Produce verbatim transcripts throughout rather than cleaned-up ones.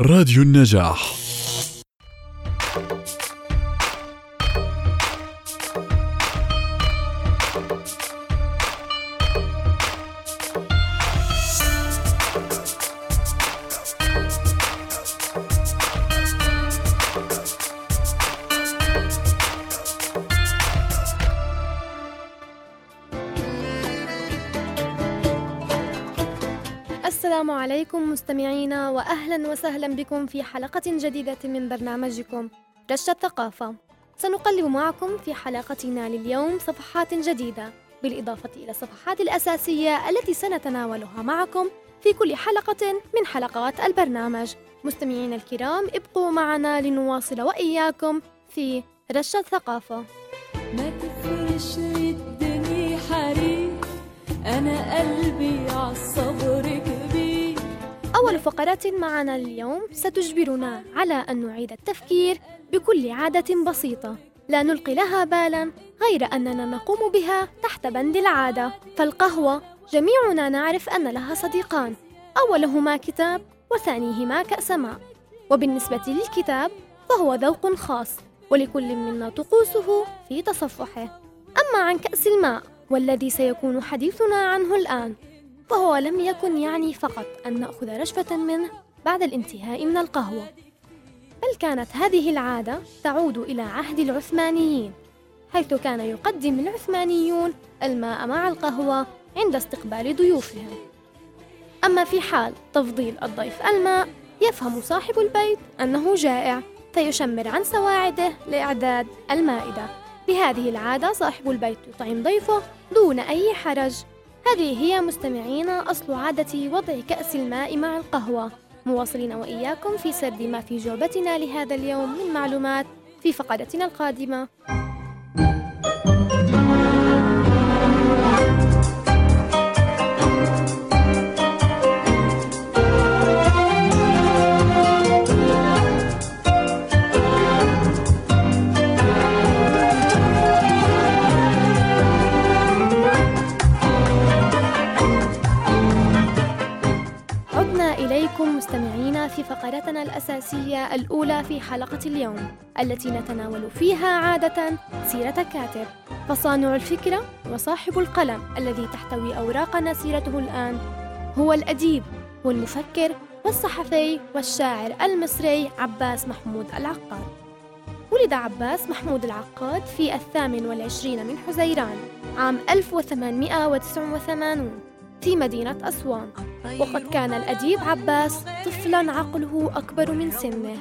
راديو النجاح. السلام عليكم مستمعينا، وأهلا وسهلا بكم في حلقة جديدة من برنامجكم رشة ثقافة. سنقلب معكم في حلقتنا لليوم صفحات جديدة، بالإضافة إلى الصفحات الأساسية التي سنتناولها معكم في كل حلقة من حلقات البرنامج. مستمعينا الكرام، ابقوا معنا لنواصل وإياكم في رشة ثقافة. ما تفرش الدنيا حريق، أنا قلبي عالصبر. أول فقرة معنا اليوم ستجبرنا على أن نعيد التفكير بكل عادة بسيطة لا نلقي لها بالا، غير أننا نقوم بها تحت بند العادة. فالقهوة جميعنا نعرف أن لها صديقان، أولهما كتاب وثانيهما كأس ماء. وبالنسبة للكتاب فهو ذوق خاص، ولكل منا طقوسه في تصفحه. أما عن كأس الماء، والذي سيكون حديثنا عنه الآن، فهو لم يكن يعني فقط أن نأخذ رشفة منه بعد الانتهاء من القهوة، بل كانت هذه العادة تعود إلى عهد العثمانيين، حيث كان يقدم العثمانيون الماء مع القهوة عند استقبال ضيوفهم. أما في حال تفضيل الضيف الماء، يفهم صاحب البيت أنه جائع فيشمر عن سواعده لإعداد المائدة. بهذه العادة صاحب البيت يطعم ضيفه دون أي حرج. هذه هي مستمعينا أصل عادة وضع كأس الماء مع القهوة. مواصلين وإياكم في سرد ما في جعبتنا لهذا اليوم من معلومات في فقرتنا القادمة. مستمعينا في فقرتنا الأساسية الأولى في حلقة اليوم، التي نتناول فيها عادة سيرة كاتب، فصانع الفكرة وصاحب القلم الذي تحتوي أوراقنا سيرته الآن هو الأديب والمفكر والصحفي والشاعر المصري عباس محمود العقاد. ولد عباس محمود العقاد في الثامن والعشرين من حزيران عام ألف وثمانمائة وتسعة وثمانين في مدينة أسوان. وقد كان الأديب عباس طفلاً عقله أكبر من سنه،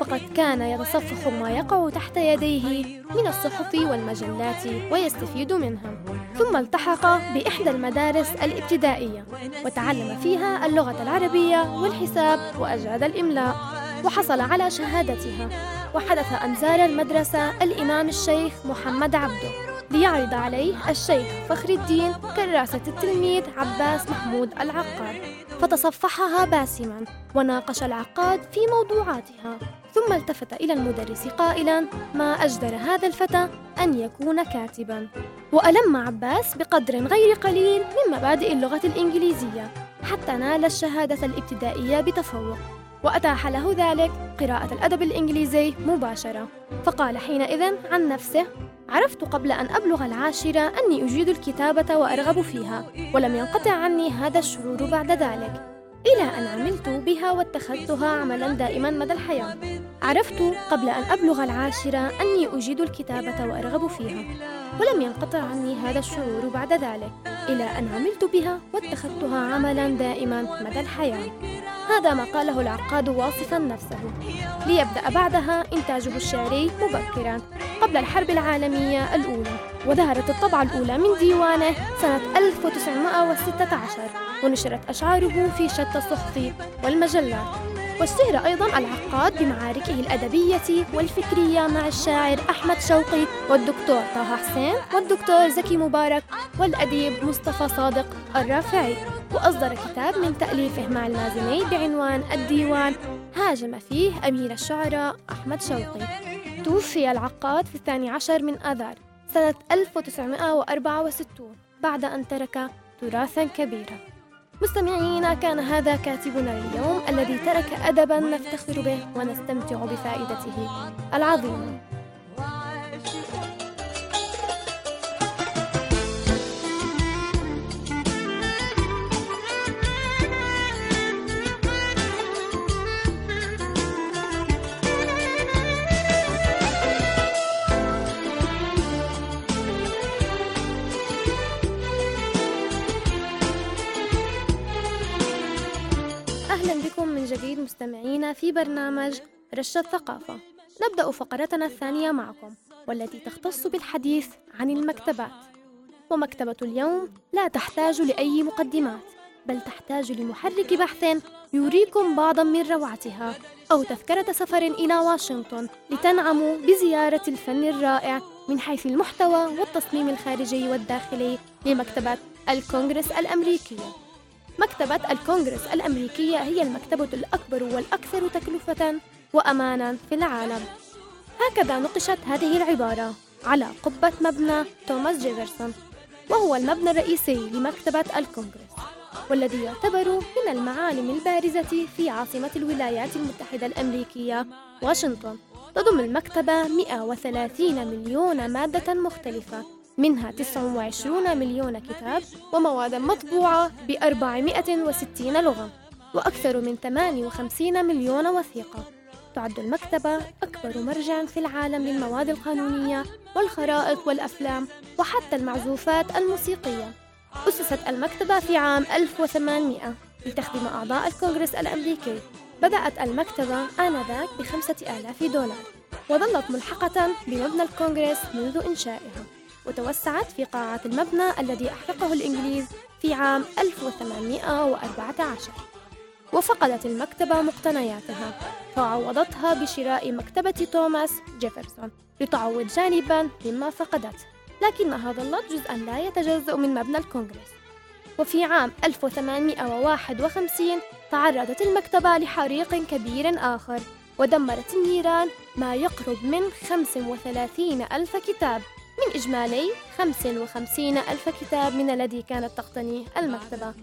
فقد كان يتصفح ما يقع تحت يديه من الصحف والمجلات ويستفيد منها. ثم التحق بإحدى المدارس الابتدائية، وتعلم فيها اللغة العربية والحساب وأجاد الإملاء، وحصل على شهادتها. وحدث أن زار المدرسة الإمام الشيخ محمد عبده ليعرض عليه الشيخ فخر الدين كراسة التلميذ عباس محمود العقاد، فتصفحها باسما وناقش العقاد في موضوعاتها. ثم التفت إلى المدرس قائلا: ما أجدر هذا الفتى أن يكون كاتبا. وألم عباس بقدر غير قليل من مبادئ اللغة الإنجليزية حتى نال الشهادة الابتدائية بتفوق، وأتاح له ذلك قراءة الأدب الإنجليزي مباشرة. فقال حينئذ عن نفسه: عرفت قبل أن أبلغ العاشرة أني أجيد الكتابة وأرغب فيها، ولم ينقطع عني هذا الشعور بعد ذلك إلى أن عملت بها واتخذتها عملا دائما مدى الحياة. عرفت قبل أن أبلغ العاشرة أني أجيد الكتابة وأرغب فيها، ولم ينقطع عني هذا الشعور بعد ذلك إلى أن عملت بها واتخذتها عملا دائما مدى الحياة. هذا ما قاله العقاد واصفا نفسه، ليبدأ بعدها إنتاجه الشعري مبكرا قبل الحرب العالمية الأولى. وظهرت الطبعة الأولى من ديوانه سنة ألف وتسعمائة وستة عشر، ونشرت أشعاره في شتى الصحف والمجلات. واشتهر أيضا العقاد بمعاركه الأدبية والفكرية مع الشاعر أحمد شوقي والدكتور طه حسين والدكتور زكي مبارك والأديب مصطفى صادق الرافعي. وأصدر كتاب من تأليفه مع المازيني بعنوان الديوان، هاجم فيه أمير الشعراء أحمد شوقي. توفي العقاد في الثاني عشر من آذار سنة ألف وتسعمائة وأربعة وستين بعد أن ترك تراثا كبيرا. مستمعينا، كان هذا كاتبنا اليوم الذي ترك أدباً نفتخر به ونستمتع بفائدته العظيمة. مستمعينا في برنامج رشة ثقافة، نبدأ فقرتنا الثانية معكم والتي تختص بالحديث عن المكتبات. ومكتبة اليوم لا تحتاج لأي مقدمات، بل تحتاج لمحرك بحث يريكم بعضا من روعتها أو تذكرة سفر إلى واشنطن لتنعموا بزيارة الفن الرائع من حيث المحتوى والتصميم الخارجي والداخلي لمكتبة الكونغرس الأمريكية. مكتبة الكونغرس الأمريكية هي المكتبة الأكبر والأكثر تكلفة وأماناً في العالم، هكذا نقشت هذه العبارة على قبة مبنى توماس جيفرسون، وهو المبنى الرئيسي لمكتبة الكونغرس، والذي يعتبر من المعالم البارزة في عاصمة الولايات المتحدة الأمريكية واشنطن. تضم المكتبة مئة وثلاثين مليون مادة مختلفة، منها تسعة وعشرين مليون كتاب ومواد مطبوعة بأربعمائة وستين لغة وأكثر من ثمانية وخمسين مليون وثيقة. تعد المكتبة أكبر مرجع في العالم للمواد القانونية والخرائط والأفلام وحتى المعزوفات الموسيقية. أسست المكتبة في عام ألف وثمانمائة لتخدم أعضاء الكونغرس الأمريكي. بدأت المكتبة آنذاك بخمسة آلاف دولار وظلت ملحقة بمبنى الكونغرس منذ إنشائها، وتوسعت في قاعات المبنى الذي أحرقه الإنجليز في عام ألف وثمانمائة وأربعة عشر. وفقدت المكتبة مقتنياتها فعوضتها بشراء مكتبة توماس جيفرسون لتعوض جانباً مما فقدته، لكنها ظلت جزءاً لا يتجزأ من مبنى الكونغرس. وفي عام ألف وثمانمائة وواحد وخمسين تعرضت المكتبة لحريق كبير آخر، ودمرت النيران ما يقرب من خمسة وثلاثين ألف كتاب من إجمالي خمسة وخمسين ألف كتاب من الذي كانت تقتنيه المكتبة.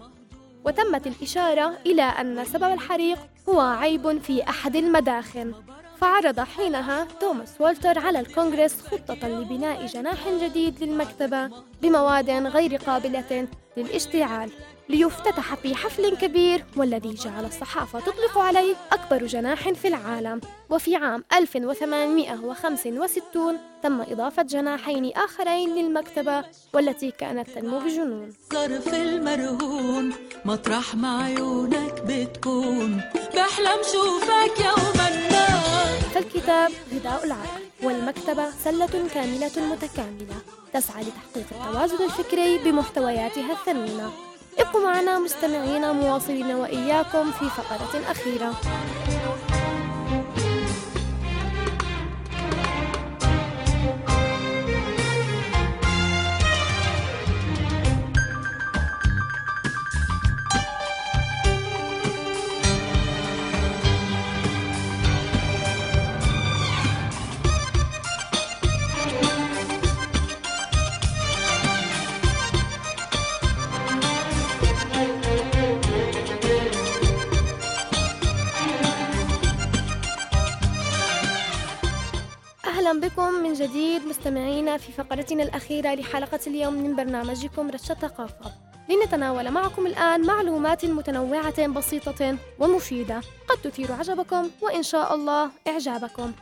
وتمت الإشارة إلى أن سبب الحريق هو عيب في أحد المداخن، فعرض حينها توماس وولتر على الكونغرس خطة لبناء جناح جديد للمكتبة بمواد غير قابلة للاشتعال ليفتتح في حفل كبير، والذي جعل الصحافة تطلق عليه أكبر جناح في العالم. وفي عام ألف وثمانمائة وخمسة وستين تم إضافة جناحين آخرين للمكتبة والتي كانت تنمو بجنون. ظرف المرهون مطرح ما عيونك بتكون بحلم شوفك يوما ما. فالكتاب غذاء العقل والمكتبة سلة كاملة متكاملة تسعى لتحقيق التوازن الفكري بمحتوياتها الثمينة. ابقوا معنا مستمعينا مواصلين وإياكم في فقرة أخيرة. بكم من جديد مستمعينا في فقرتنا الأخيرة لحلقة اليوم من برنامجكم رشة ثقافة، لنتناول معكم الآن معلومات متنوعة بسيطة ومفيدة قد تثير عجبكم وإن شاء الله إعجابكم.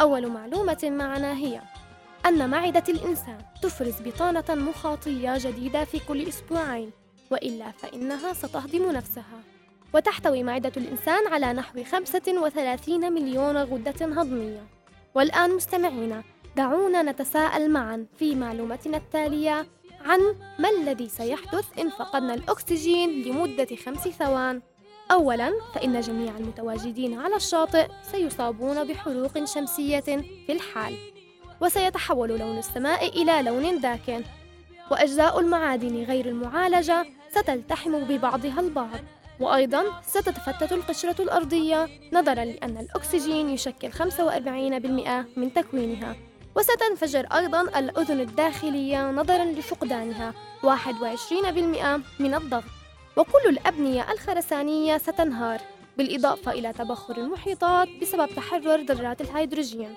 أول معلومة معنا هي أن معدة الإنسان تفرز بطانة مخاطية جديدة في كل أسبوعين، وإلا فإنها ستهضم نفسها. وتحتوي معدة الإنسان على نحو خمسة وثلاثين مليون غدة هضمية. والآن مستمعينا دعونا نتساءل معا في معلومتنا التالية عن ما الذي سيحدث إن فقدنا الأكسجين لمدة خمس ثوان. أولا، فإن جميع المتواجدين على الشاطئ سيصابون بحروق شمسية في الحال، وسيتحول لون السماء إلى لون داكن، وأجزاء المعادن غير المعالجة ستلتحم ببعضها البعض، وأيضاً ستتفتت القشرة الأرضية نظراً لأن الأكسجين يشكل خمسة وأربعين بالمئة من تكوينها، وستنفجر أيضاً الأذن الداخلية نظراً لفقدانها واحد وعشرين بالمئة من الضغط، وكل الأبنية الخرسانية ستنهار، بالإضافة إلى تبخر المحيطات بسبب تحرر ذرات الهيدروجين.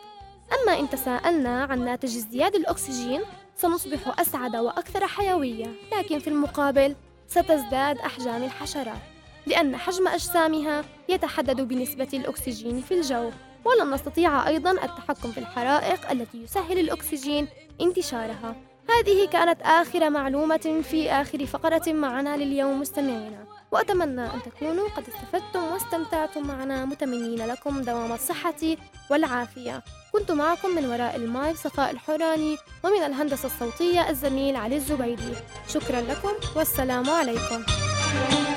أما إن تساءلنا عن ناتج ازدياد الأكسجين سنصبح أسعد وأكثر حيوية، لكن في المقابل ستزداد أحجام الحشرات لأن حجم أجسامها يتحدد بنسبة الأكسجين في الجو، ولن نستطيع أيضاً التحكم في الحرائق التي يسهل الأكسجين انتشارها. هذه كانت آخر معلومة في آخر فقرة معنا لليوم مستمعينا، وأتمنى أن تكونوا قد استفدتم واستمتعتم معنا، متمنين لكم دوام الصحة والعافية. كنت معكم من وراء المايك صفاء الحوراني، ومن الهندسة الصوتية الزميل علي الزبيدي. شكراً لكم والسلام عليكم.